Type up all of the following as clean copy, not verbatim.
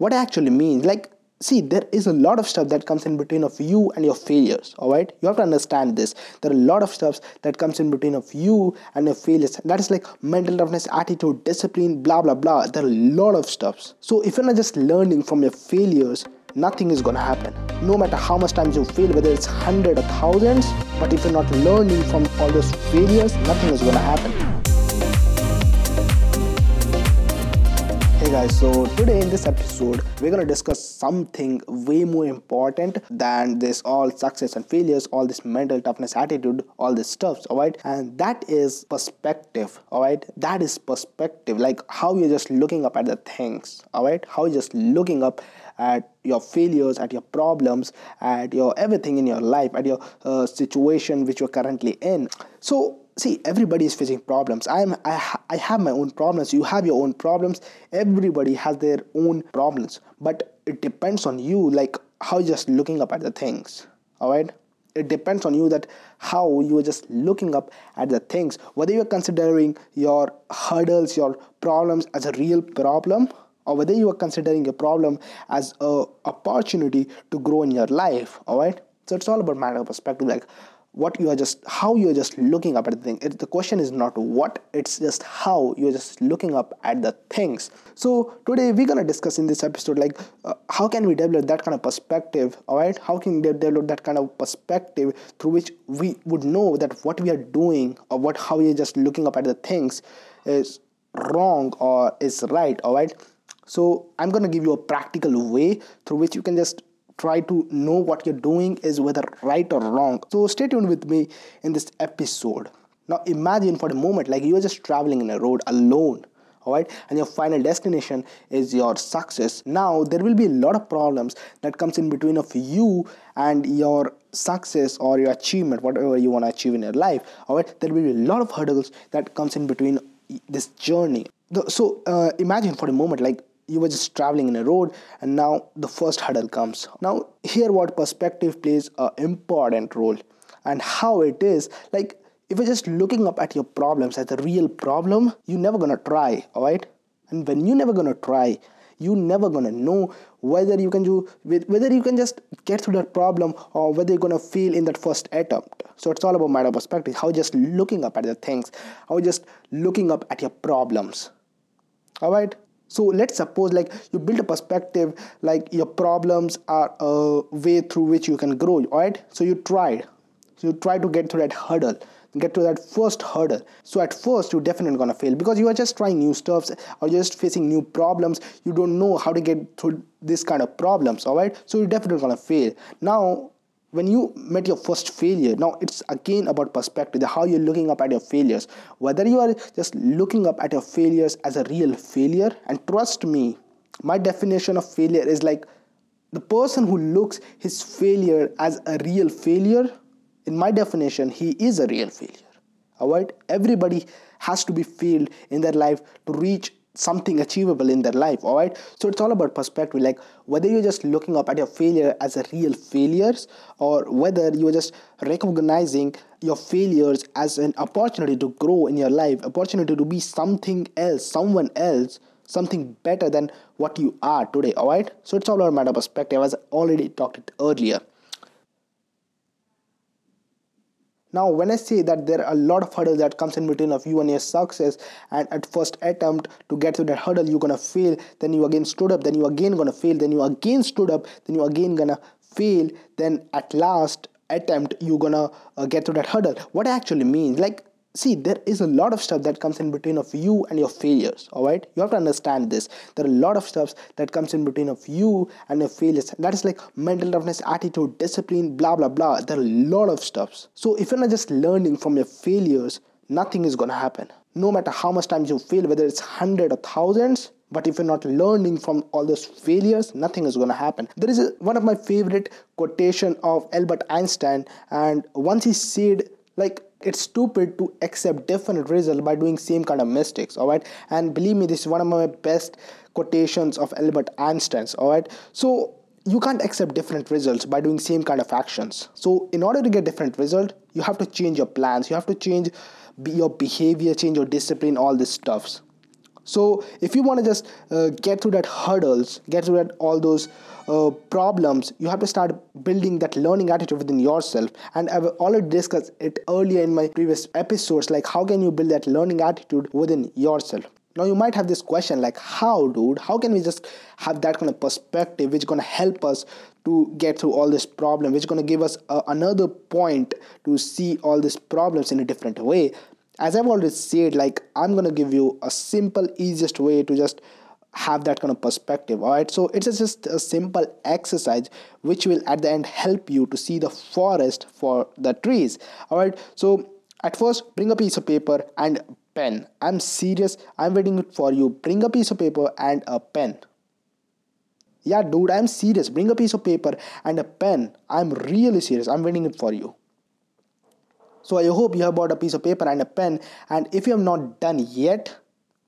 what actually means. Like, see, there is a lot of stuff that comes in between of you and your failures, all right? You have to understand this. There are a lot of stuff that comes in between of you and your failures. That is like mental toughness, attitude, discipline, blah, blah, blah. There are a lot of stuff. So if you're not just learning from your failures, nothing is going to happen. No matter how much times you fail, whether it's 100 or thousands, but if you're not learning from all those failures, nothing is going to happen. Hey guys, so today in this episode, we're gonna discuss something way more important than this all success and failures, all this mental toughness, attitude, all this stuff, alright? And that is perspective, alright? That is perspective, like how you're just looking up at the things, alright? How you're just looking up at your failures, at your problems, at your everything in your life, at your situation which you're currently in. So, see, everybody is facing problems. I have my own problems. You have your own problems. Everybody has their own problems. But it depends on you, like how you're just looking up at the things. All right. It depends on you that how you are just looking up at the things. Whether you're considering your hurdles, your problems as a real problem, or whether you are considering a problem as a opportunity to grow in your life. All right. So it's all about matter of perspective. Like, what you are just, how you are just looking up at the thing. The question is not what, it's just how you are just looking up at the things. So today we're gonna discuss in this episode, like how can we develop that kind of perspective? All right, how can we develop that kind of perspective through which we would know that what we are doing or what how we are just looking up at the things is wrong or is right? All right. So I'm gonna give you a practical way through which you can just try to know what you're doing is whether right or wrong. So stay tuned with me in this episode. Now imagine for a moment like you're just traveling in a road alone, all right? And your final destination is your success. Now there will be a lot of problems that comes in between of you and your success or your achievement, whatever you want to achieve in your life, all right? There will be a lot of hurdles that comes in between this journey. So imagine for a moment like you were just traveling in a road and now the first hurdle comes. Now here what perspective plays an important role and how it is. Like if you're just looking up at your problems as a real problem, you're never gonna try, alright? And when you're never gonna try, you're never gonna know whether you can do, whether you can just get through that problem or whether you're gonna fail in that first attempt. So it's all about matter of perspective, how just looking up at the things, how just looking up at your problems, alright? So let's suppose like you build a perspective like your problems are a way through which you can grow, alright? So you try to get through that hurdle, get to that first hurdle. So at first you're definitely gonna fail because you are just trying new stuffs or you're just facing new problems. You don't know how to get through this kind of problems, alright? So you're definitely gonna fail. Now when you met your first failure, now it's again about perspective, how you're looking up at your failures. Whether you are just looking up at your failures as a real failure, and trust me, my definition of failure is like the person who looks his failure as a real failure, in my definition, he is a real failure. Alright? Everybody has to be failed in their life to reach something achievable in their life, all right? So it's all about perspective, like whether you're just looking up at your failure as a real failures or whether you're just recognizing your failures as an opportunity to grow in your life, opportunity to be something else, someone else, something better than what you are today, all right? So it's all about matter of perspective, as I already talked it earlier. Now, when I say that there are a lot of hurdles that comes in between of you and your success, and at first attempt to get through that hurdle, you're gonna fail, then you again stood up, then you again gonna fail, then you again stood up, then you again gonna fail, then at last attempt, you're gonna get through that hurdle. What it actually means, like, see, there is a lot of stuff that comes in between of you and your failures, all right? You have to understand this. There are a lot of stuff that comes in between of you and your failures. That is like mental toughness, attitude, discipline, blah, blah, blah. There are a lot of stuff. So if you're not just learning from your failures, nothing is going to happen. No matter how much times you fail, whether it's 100 or thousands, but if you're not learning from all those failures, nothing is going to happen. There is one of my favorite quotation of Albert Einstein, and once he said, like, it's stupid to accept different results by doing same kind of mistakes, all right? And believe me, this is one of my best quotations of Albert Einstein's, all right? So you can't accept different results by doing same kind of actions. So in order to get different result, you have to change your plans, you have to change your behavior, change your discipline, all this stuff, So if you want to just get through that hurdles, get through that all those problems, you have to start building that learning attitude within yourself. And I've already discussed it earlier in my previous episodes, like how can you build that learning attitude within yourself. Now you might have this question like, how dude, how can we just have that kind of perspective which is going to help us to get through all this problem, which is going to give us another point to see all these problems in a different way. As I've already said, like I'm going to give you a simple, easiest way to just have that kind of perspective. Alright, so it's just a simple exercise which will at the end help you to see the forest for the trees. Alright, so at first bring a piece of paper and pen. I'm serious, I'm waiting for you. Bring a piece of paper and a pen. Yeah dude, I'm serious. Bring a piece of paper and a pen. I'm really serious, I'm waiting for you. So I hope you have bought a piece of paper and a pen, and if you have not done yet,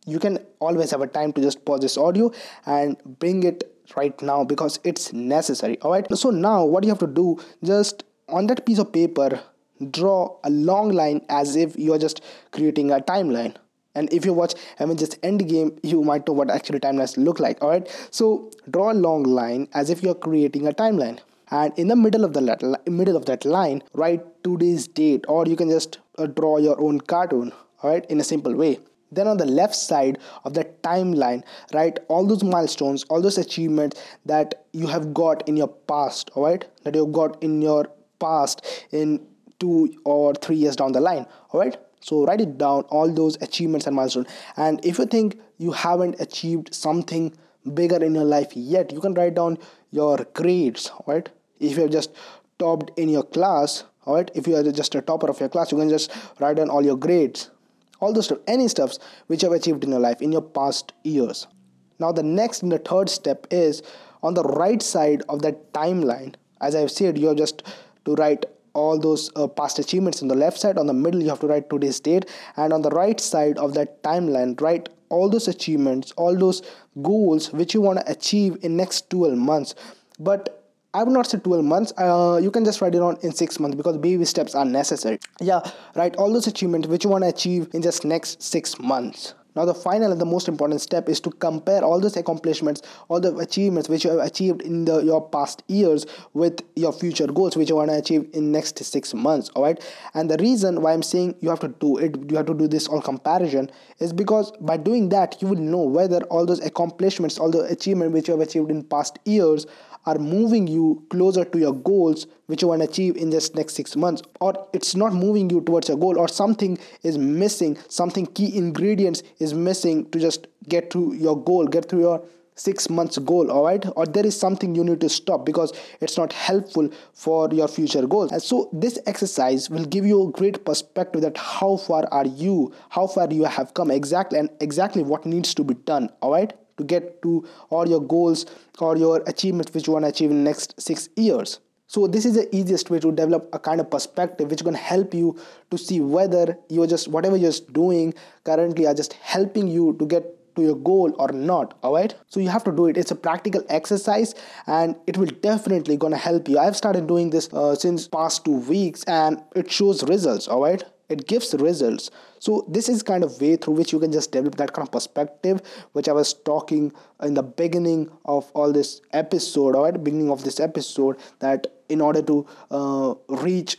you can always have a time to just pause this audio and bring it right now because it's necessary. Alright, so now what you have to do, just on that piece of paper draw a long line as if you are just creating a timeline. And if you watch Avengers Endgame, you might know what actually timelines look like. Alright, so draw a long line as if you are creating a timeline. And in the middle of that line, write today's date, or you can just draw your own cartoon, alright, in a simple way. Then on the left side of the timeline, write all those milestones, all those achievements that you have got in your past, alright, that you have got in your past in 2 or 3 years down the line, alright. So write it down, all those achievements and milestones. And if you think you haven't achieved something bigger in your life yet, you can write down your grades, alright. If you have just topped in your class, alright, if you are just a topper of your class, you can just write down all your grades, all those stuff, any stuffs which you have achieved in your life in your past years. Now the next and the third step is on the right side of that timeline. As I have said, you have just to write all those past achievements on the left side. On the middle, you have to write today's date, and on the right side of that timeline, write all those achievements, all those goals which you want to achieve in next 12 months. But I would not say 12 months, you can just write it on in 6 months because baby steps are necessary. Yeah, write all those achievements which you want to achieve in just next 6 months. Now the final and the most important step is to compare all those accomplishments, all the achievements which you have achieved in your past years with your future goals which you want to achieve in next 6 months, alright. And the reason why I'm saying you have to do it, you have to do this all comparison, is because by doing that you will know whether all those accomplishments, all the achievements which you have achieved in past years are moving you closer to your goals which you want to achieve in just next 6 months, or it's not moving you towards your goal, or something is missing, something key ingredients is missing to just get to your goal, get to your 6 months goal, alright, or there is something you need to stop because it's not helpful for your future goals. And so this exercise will give you a great perspective that how far you have come exactly, and exactly what needs to be done, alright, to get to all your goals or your achievements which you want to achieve in the next 6 years. So this is the easiest way to develop a kind of perspective which is going to help you to see whether you're just whatever you're just doing currently are just helping you to get to your goal or not, alright. So you have to do it. It's a practical exercise and it will definitely gonna help you. I've started doing this since past 2 weeks and it shows results, alright. It gives results. So this is kind of way through which you can just develop that kind of perspective which I was talking in the beginning of all this episode, or at the beginning of this episode, that in order to reach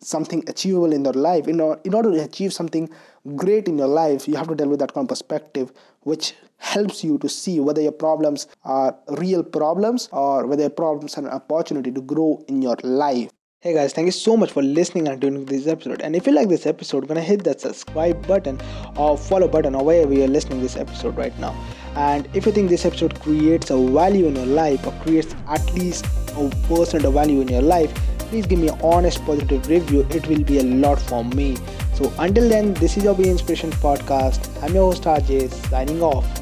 something achievable in your life, in order to achieve something great in your life, you have to develop that kind of perspective which helps you to see whether your problems are real problems or whether your problems are an opportunity to grow in your life. Hey guys, thank you so much for listening and tuning to this episode. And if you like this episode, gonna hit that subscribe button or follow button or wherever you're listening to this episode right now. And if you think this episode creates a value in your life, or creates at least a percent of value in your life, please give me an honest positive review. It will be a lot for me. So until then, this is your Be Inspiration Podcast. I'm your host RJ, signing off.